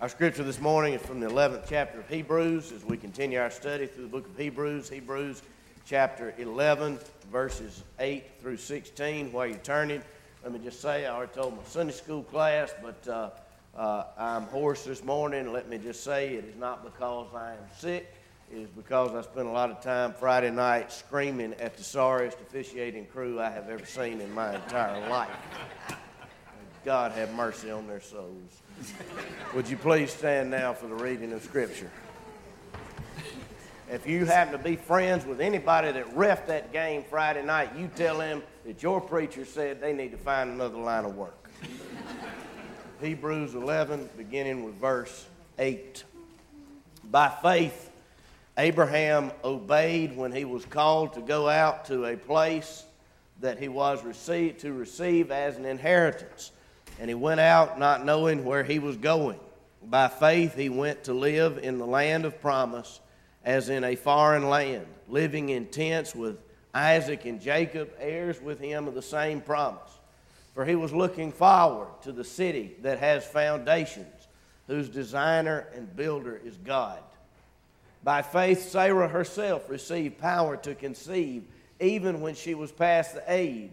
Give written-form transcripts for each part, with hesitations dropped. Our scripture this morning is from the 11th chapter of Hebrews as we continue our study through the book of Hebrews. Hebrews chapter 11, verses 8 through 16. While you're turning, let me just say, I already told my Sunday school class, but I'm hoarse this morning. Let me just say, it is not because I am sick. It is because I spent a lot of time Friday night screaming at the sorriest officiating crew I have ever seen in my entire life. God have mercy on their souls. Would you please stand now for the reading of Scripture? If you happen to be friends with anybody that reffed that game Friday night, you tell them that your preacher said they need to find another line of work. Hebrews 11, beginning with verse 8. By faith, Abraham obeyed when he was called to go out to a place that he was received to receive as an inheritance. And he went out not knowing where he was going. By faith he went to live in the land of promise as in a foreign land, living in tents with Isaac and Jacob, heirs with him of the same promise. For he was looking forward to the city that has foundations, whose designer and builder is God. By faith Sarah herself received power to conceive, even when she was past the age,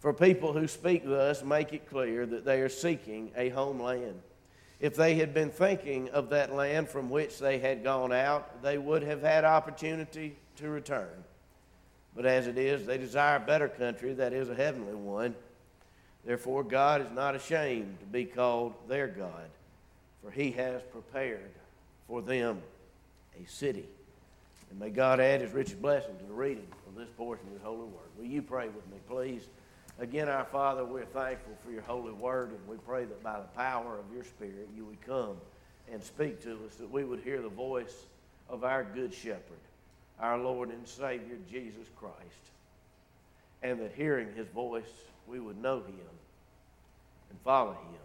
For people who speak thus make it clear that they are seeking a homeland. If they had been thinking of that land from which they had gone out, they would have had opportunity to return. But as it is, they desire a better country, that is, a heavenly one. Therefore, God is not ashamed to be called their God, for he has prepared for them a city. And may God add his richest blessing to the reading of this portion of his holy word. Will you pray with me, please? Again, our Father, we're thankful for your holy word, and we pray that by the power of your Spirit you would come and speak to us, that we would hear the voice of our good shepherd, our Lord and Savior, Jesus Christ, and that hearing his voice, we would know him and follow him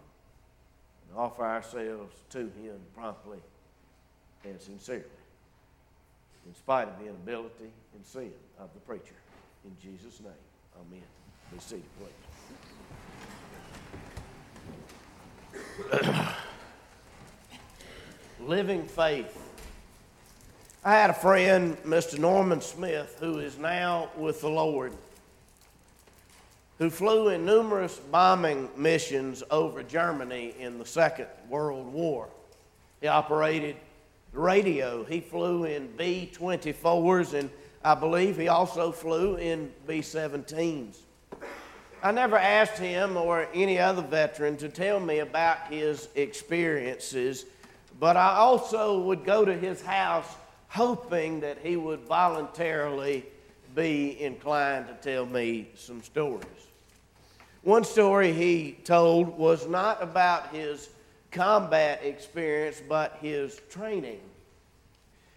and offer ourselves to him promptly and sincerely, in spite of the inability and sin of the preacher. In Jesus' name, amen. Be seated, please. Living faith. I had a friend, Mr. Norman Smith, who is now with the Lord, who flew in numerous bombing missions over Germany in the Second World War. He operated radio. He flew in B-24s, and I believe he also flew in B-17s. I never asked him or any other veteran to tell me about his experiences, but I also would go to his house hoping that he would voluntarily be inclined to tell me some stories. One story he told was not about his combat experience, but his training.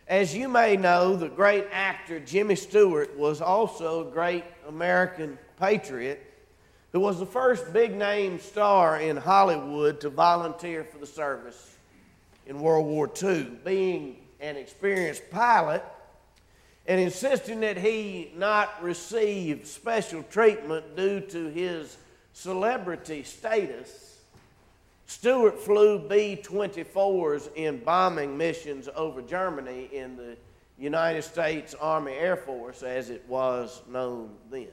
As you may know, the great actor Jimmy Stewart was also a great American patriot, who was the first big-name star in Hollywood to volunteer for the service in World War II, being an experienced pilot and insisting that he not receive special treatment due to his celebrity status. Stewart flew B-24s in bombing missions over Germany in the United States Army Air Force, as it was known then.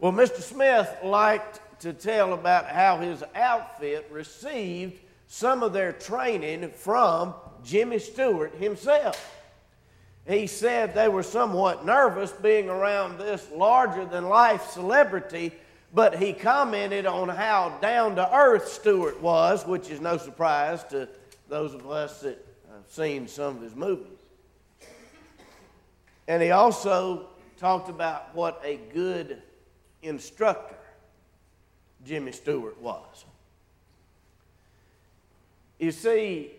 Well, Mr. Smith liked to tell about how his outfit received some of their training from Jimmy Stewart himself. He said they were somewhat nervous being around this larger-than-life celebrity, but he commented on how down-to-earth Stewart was, which is no surprise to those of us that have seen some of his movies. And he also talked about what a good instructor Jimmy Stewart was. You see,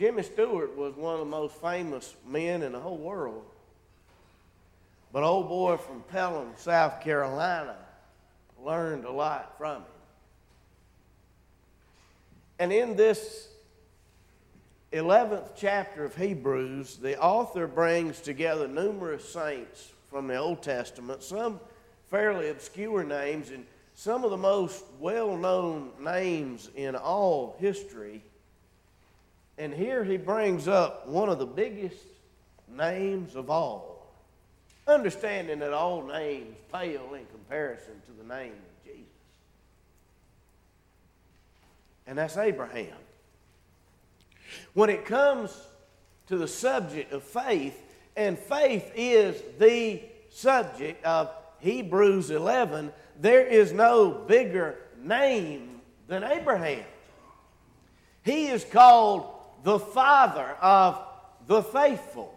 Jimmy Stewart was one of the most famous men in the whole world. But old boy from Pelham, South Carolina, learned a lot from him. And in this 11th chapter of Hebrews, the author brings together numerous saints from the Old Testament, some fairly obscure names, and some of the most well-known names in all history. And here he brings up one of the biggest names of all, understanding that all names pale in comparison to the name of Jesus. And that's Abraham. When it comes to the subject of faith, and faith is the subject of Hebrews 11, there is no bigger name than Abraham. He is called the father of the faithful.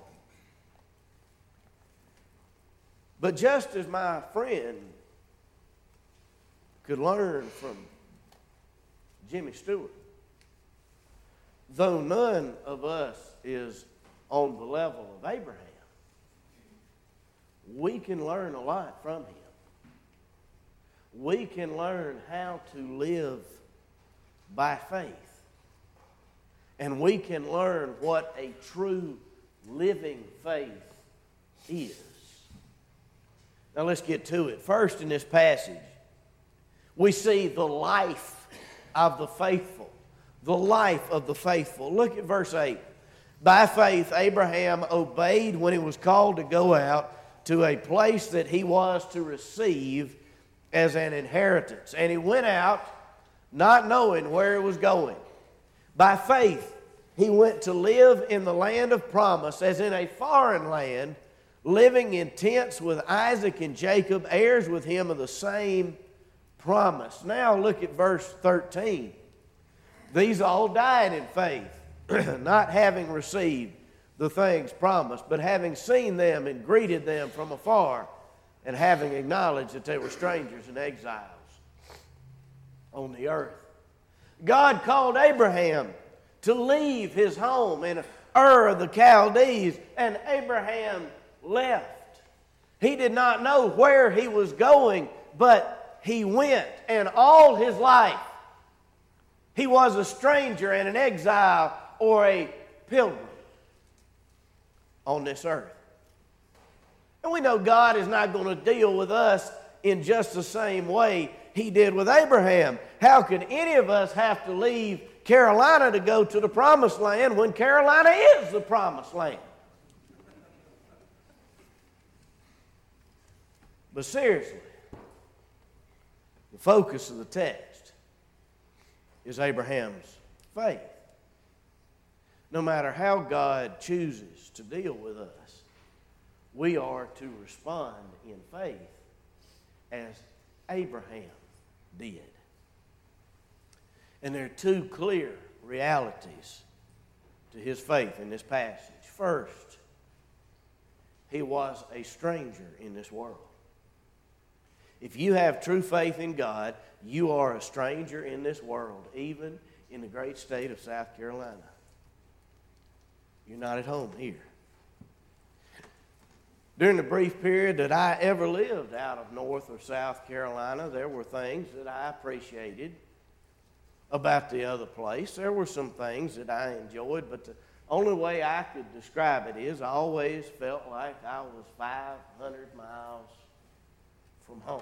But just as my friend could learn from Jimmy Stewart, though none of us is on the level of Abraham, we can learn a lot from him. We can learn how to live by faith. And we can learn what a true living faith is. Now let's get to it. First, in this passage, we see the life of the faithful. The life of the faithful. Look at verse 8. By faith, Abraham obeyed when he was called to go out to a place that he was to receive as an inheritance. And he went out not knowing where he was going. By faith, he went to live in the land of promise, as in a foreign land, living in tents with Isaac and Jacob, heirs with him of the same promise. Now look at verse 13. These all died in faith, not having received the things promised, but having seen them and greeted them from afar, and having acknowledged that they were strangers and exiles on the earth. God called Abraham to leave his home in Ur of the Chaldees, and Abraham left. He did not know where he was going, but he went, and all his life he was a stranger and an exile or a pilgrim on this earth. And we know God is not going to deal with us in just the same way he did with Abraham. How could any of us have to leave Carolina to go to the promised land when Carolina is the promised land? But seriously, the focus of the text is Abraham's faith. No matter how God chooses to deal with us, we are to respond in faith as Abraham did. And there are two clear realities to his faith in this passage. First, he was a stranger in this world. If you have true faith in God, you are a stranger in this world, even in the great state of South Carolina. You're not at home here. During the brief period that I ever lived out of North or South Carolina, there were things that I appreciated about the other place. There were some things that I enjoyed, but the only way I could describe it is I always felt like I was 500 miles from home.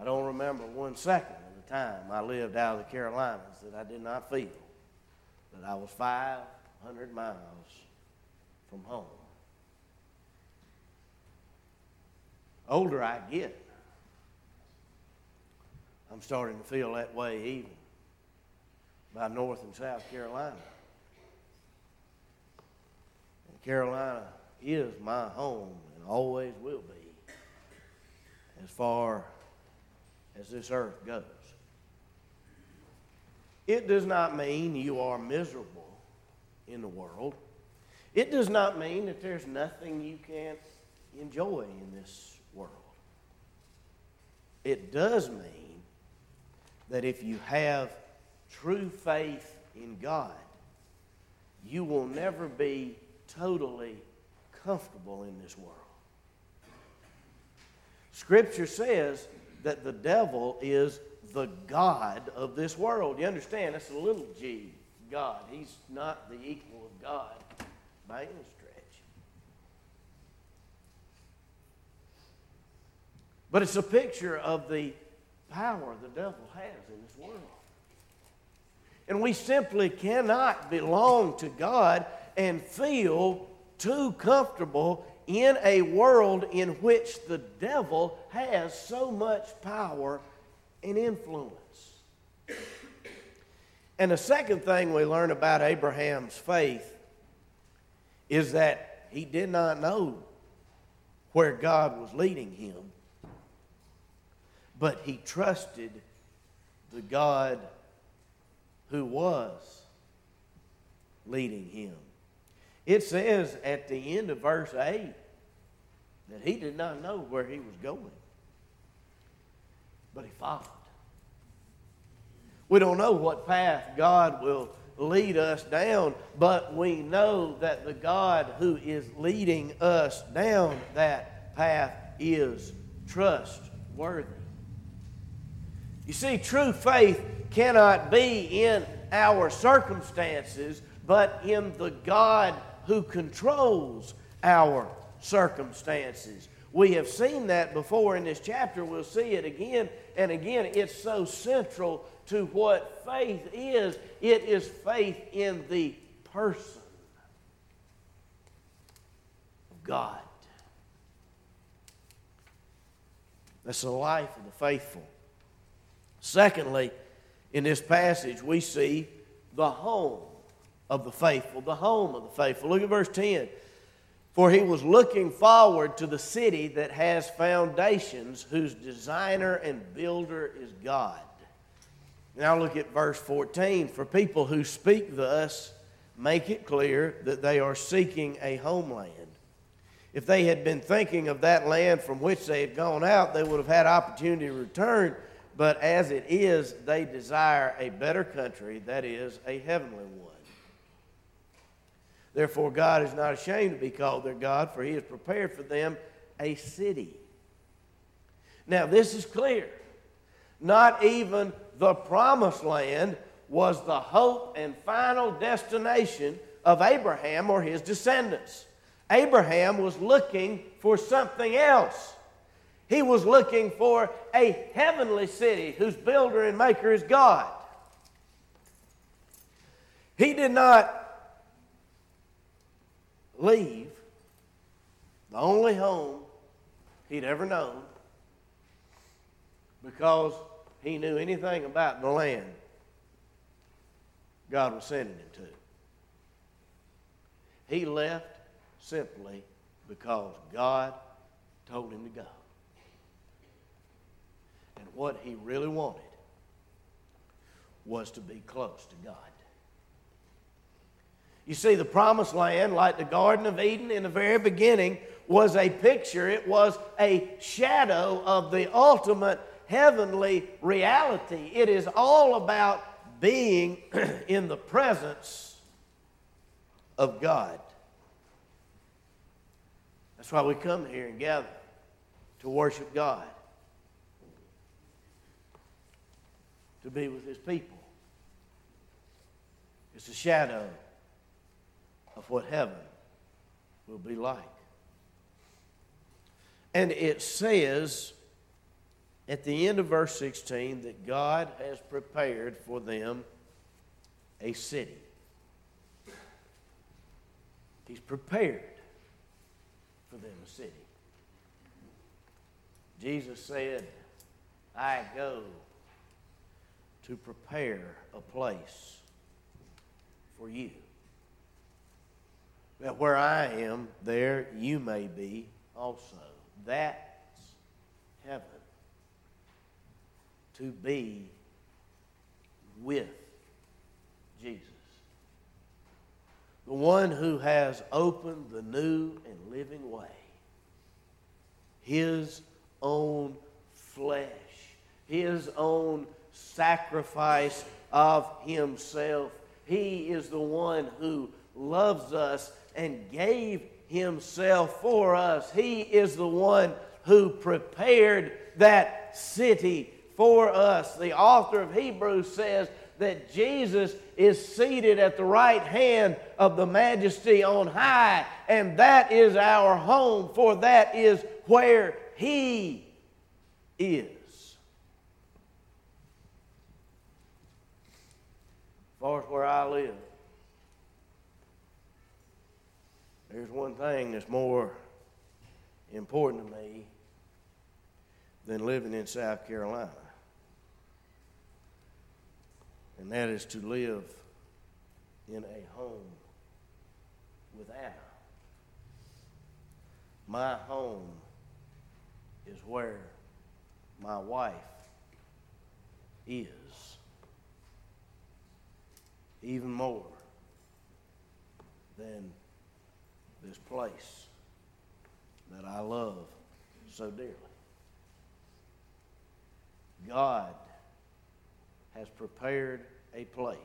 I don't remember 1 second of the time I lived out of the Carolinas that I did not feel that I was 500 miles from home. Older I get, I'm starting to feel that way even by North and South Carolina. And Carolina is my home and always will be as far as this earth goes. It does not mean you are miserable in the world. It does not mean that there's nothing you can't enjoy in this world. It does mean that if you have true faith in God, you will never be totally comfortable in this world. Scripture says that the devil is the god of this world. You understand? That's a little g, God. He's not the equal of God by any stretch. But it's a picture of the power the devil has in this world. And we simply cannot belong to God and feel too comfortable in a world in which the devil has so much power and influence. And the second thing we learn about Abraham's faith is that he did not know where God was leading him, but he trusted the God who was leading him. It says at the end of verse 8 that he did not know where he was going, but he followed. We don't know what path God will lead us down, but we know that the God who is leading us down that path is trustworthy. You see, true faith cannot be in our circumstances, but in the God who controls our circumstances. We have seen that before in this chapter. We'll see it again and again. It's so central to what faith is. It is faith in the person of God. That's the life of the faithful. Secondly, in this passage, we see the home of the faithful, the home of the faithful. Look at verse 10. For he was looking forward to the city that has foundations, whose designer and builder is God. Now look at verse 14. For people who speak thus make it clear that they are seeking a homeland. If they had been thinking of that land from which they had gone out, they would have had opportunity to return. But as it is, they desire a better country, that is, a heavenly one. Therefore, God is not ashamed to be called their God, for he has prepared for them a city. Now, this is clear. Not even the promised land was the hope and final destination of Abraham or his descendants. Abraham was looking for something else. He was looking for a heavenly city whose builder and maker is God. He did not leave the only home he'd ever known because he knew anything about the land God was sending him to. He left simply because God told him to go. And what he really wanted was to be close to God. You see, the promised land, like the Garden of Eden in the very beginning, was a picture. It was a shadow of the ultimate heavenly reality. It is all about being in the presence of God. That's why we come here and gather to worship God, to be with his people. It's a shadow of what heaven will be like. And it says at the end of verse 16 that God has prepared for them a city. He's prepared for them a city. Jesus said, I go to prepare a place for you, that where I am, there you may be also. That's heaven. To be with Jesus, the one who has opened the new and living way. His own flesh, his own sacrifice of himself. He is the one who loves us and gave himself for us. He is the one who prepared that city for us. The author of Hebrews says that Jesus is seated at the right hand of the majesty on high, and that is our home, for that is where he is. As far as where I live, there's one thing that's more important to me than living in South Carolina, and that is to live in a home with Adam. My home is where my wife is. Even more than this place that I love so dearly. God has prepared a place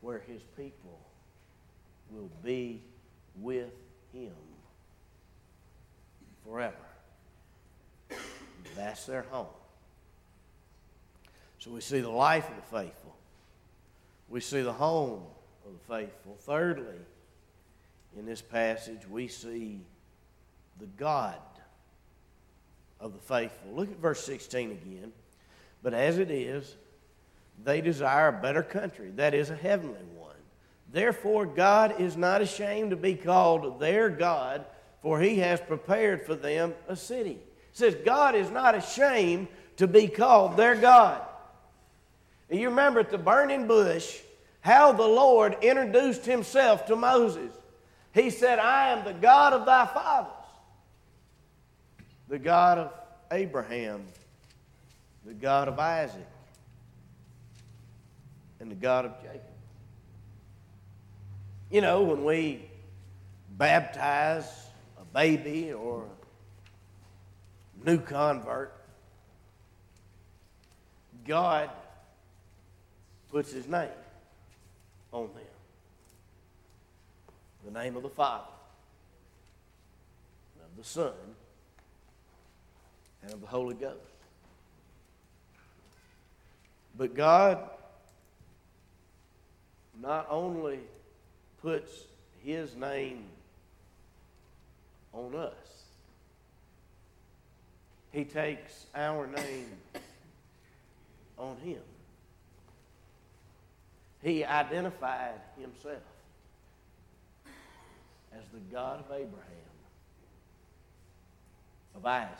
where his people will be with him forever. That's their home. So we see the life of the faithful. We see the home of the faithful. Thirdly, in this passage, we see the God of the faithful. Look at verse 16 again. But as it is, they desire a better country, that is, a heavenly one. Therefore, God is not ashamed to be called their God, for he has prepared for them a city. It says, God is not ashamed to be called their God. And you remember at the burning bush, how the Lord introduced himself to Moses. He said, I am the God of thy fathers, the God of Abraham, the God of Isaac, and the God of Jacob. You know, when we baptize a baby or a new convert, God puts his name on them. The name of the Father, and of the Son, and of the Holy Ghost. But God not only puts his name on us, he takes our name on him. He identified himself as the God of Abraham, of Isaac,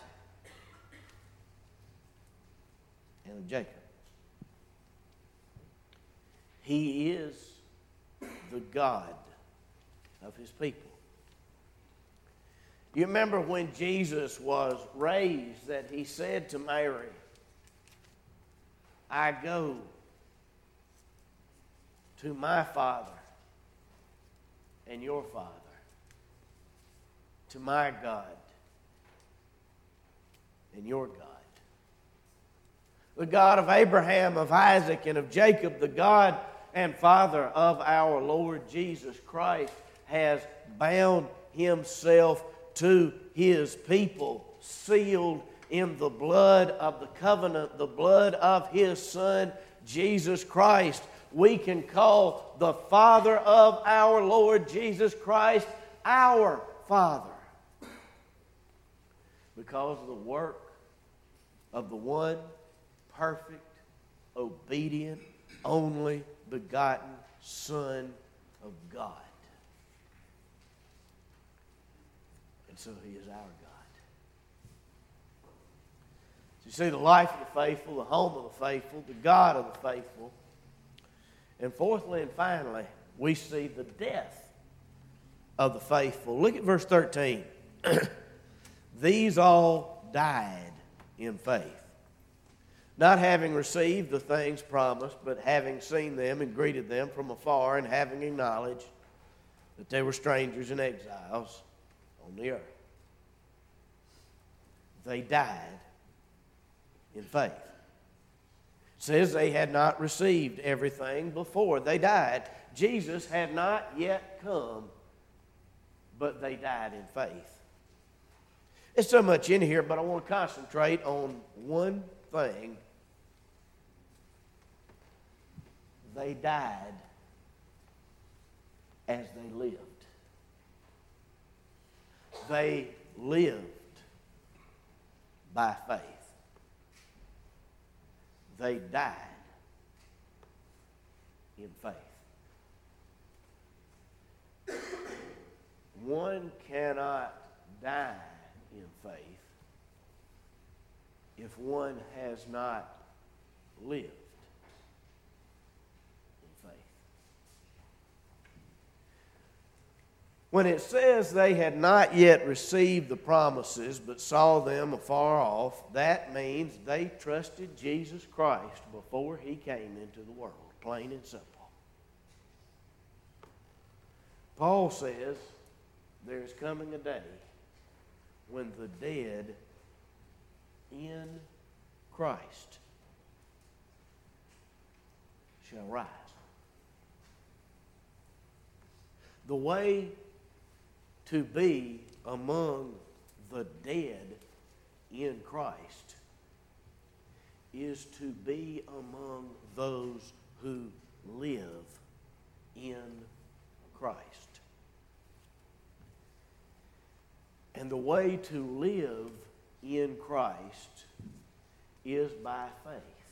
and of Jacob. He is the God of his people. You remember when Jesus was raised that he said to Mary, I go to my Father and your Father, to my God and your God. The God of Abraham, of Isaac, and of Jacob, the God and Father of our Lord Jesus Christ, has bound himself to his people, sealed in the blood of the covenant, the blood of his Son, Jesus Christ. We can call the Father of our Lord Jesus Christ our Father, because of the work of the one perfect, obedient, only begotten Son of God. And so he is our God. So you see the life of the faithful, the home of the faithful, the God of the faithful. And fourthly and finally, we see the death of the faithful. Look at verse 13. These all died in faith, not having received the things promised, but having seen them and greeted them from afar, and having acknowledged that they were strangers and exiles on the earth. They died in faith. says they had not received everything before they died. Jesus had not yet come, but they died in faith. There's so much in here, but I want to concentrate on one thing. They died as they lived. They lived by faith. They died in faith. One cannot die in faith if one has not lived in faith. When it says they had not yet received the promises but saw them afar off, that means they trusted Jesus Christ before he came into the world, plain and simple. Paul says there is coming a day when the dead in Christ shall rise. The way to be among the dead in Christ is to be among those who live in Christ. And the way to live in Christ is by faith.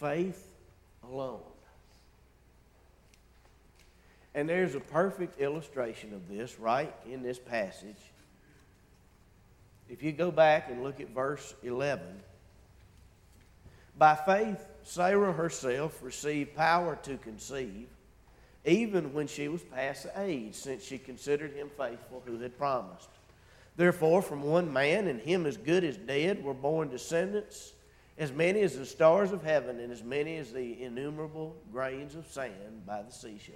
Faith alone. And there's a perfect illustration of this right in this passage. If you go back and look at verse 11. By faith, Sarah herself received power to conceive, even when she was past age, since she considered him faithful who had promised. Therefore, from one man, and him as good as dead, were born descendants, as many as the stars of heaven, and as many as the innumerable grains of sand by the seashore.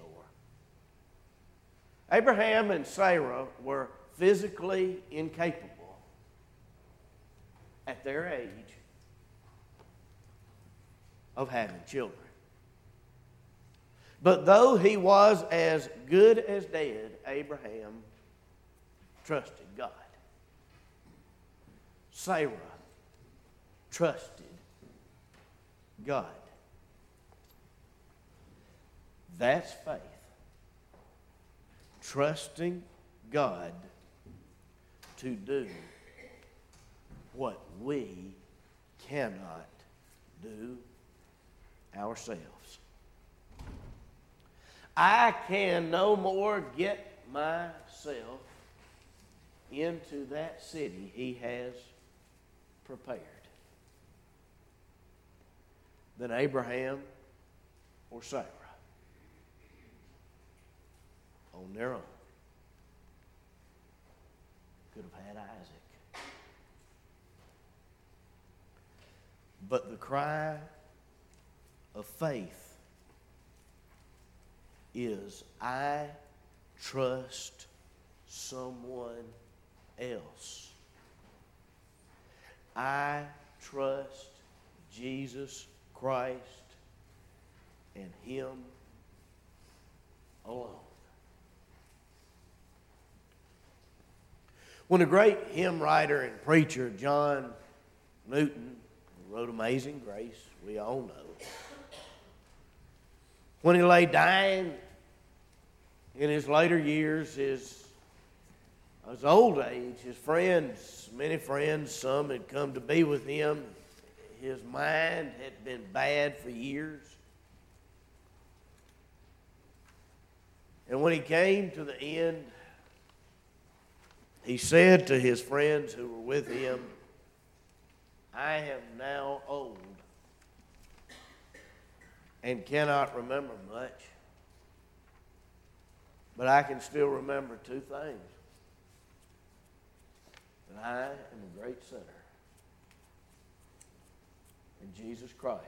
Abraham and Sarah were physically incapable at their age of having children. But though he was as good as dead, Abraham trusted God. Sarah trusted God. That's faith. Trusting God to do what we cannot do ourselves. I can no more get myself into that city he has prepared than Abraham or Sarah on their own could have had Isaac. But the cry of faith is, I trust someone else. I trust Jesus Christ and him alone. When the great hymn writer and preacher John Newton, who wrote Amazing Grace, we all know, when he lay dying in his later years, his old age, his friends, many friends, some had come to be with him. His mind had been bad for years. And when he came to the end, he said to his friends who were with him, I am now old and cannot remember much. But I can still remember two things. That I am a great sinner. And Jesus Christ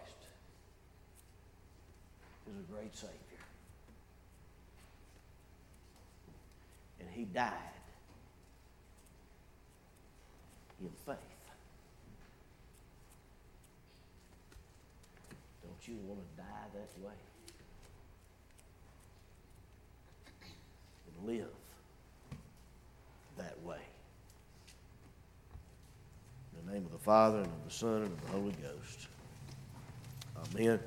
is a great Savior. And he died in faith. that you want to die that way and live that way. In the name of the Father, and of the Son, and of the Holy Ghost. Amen.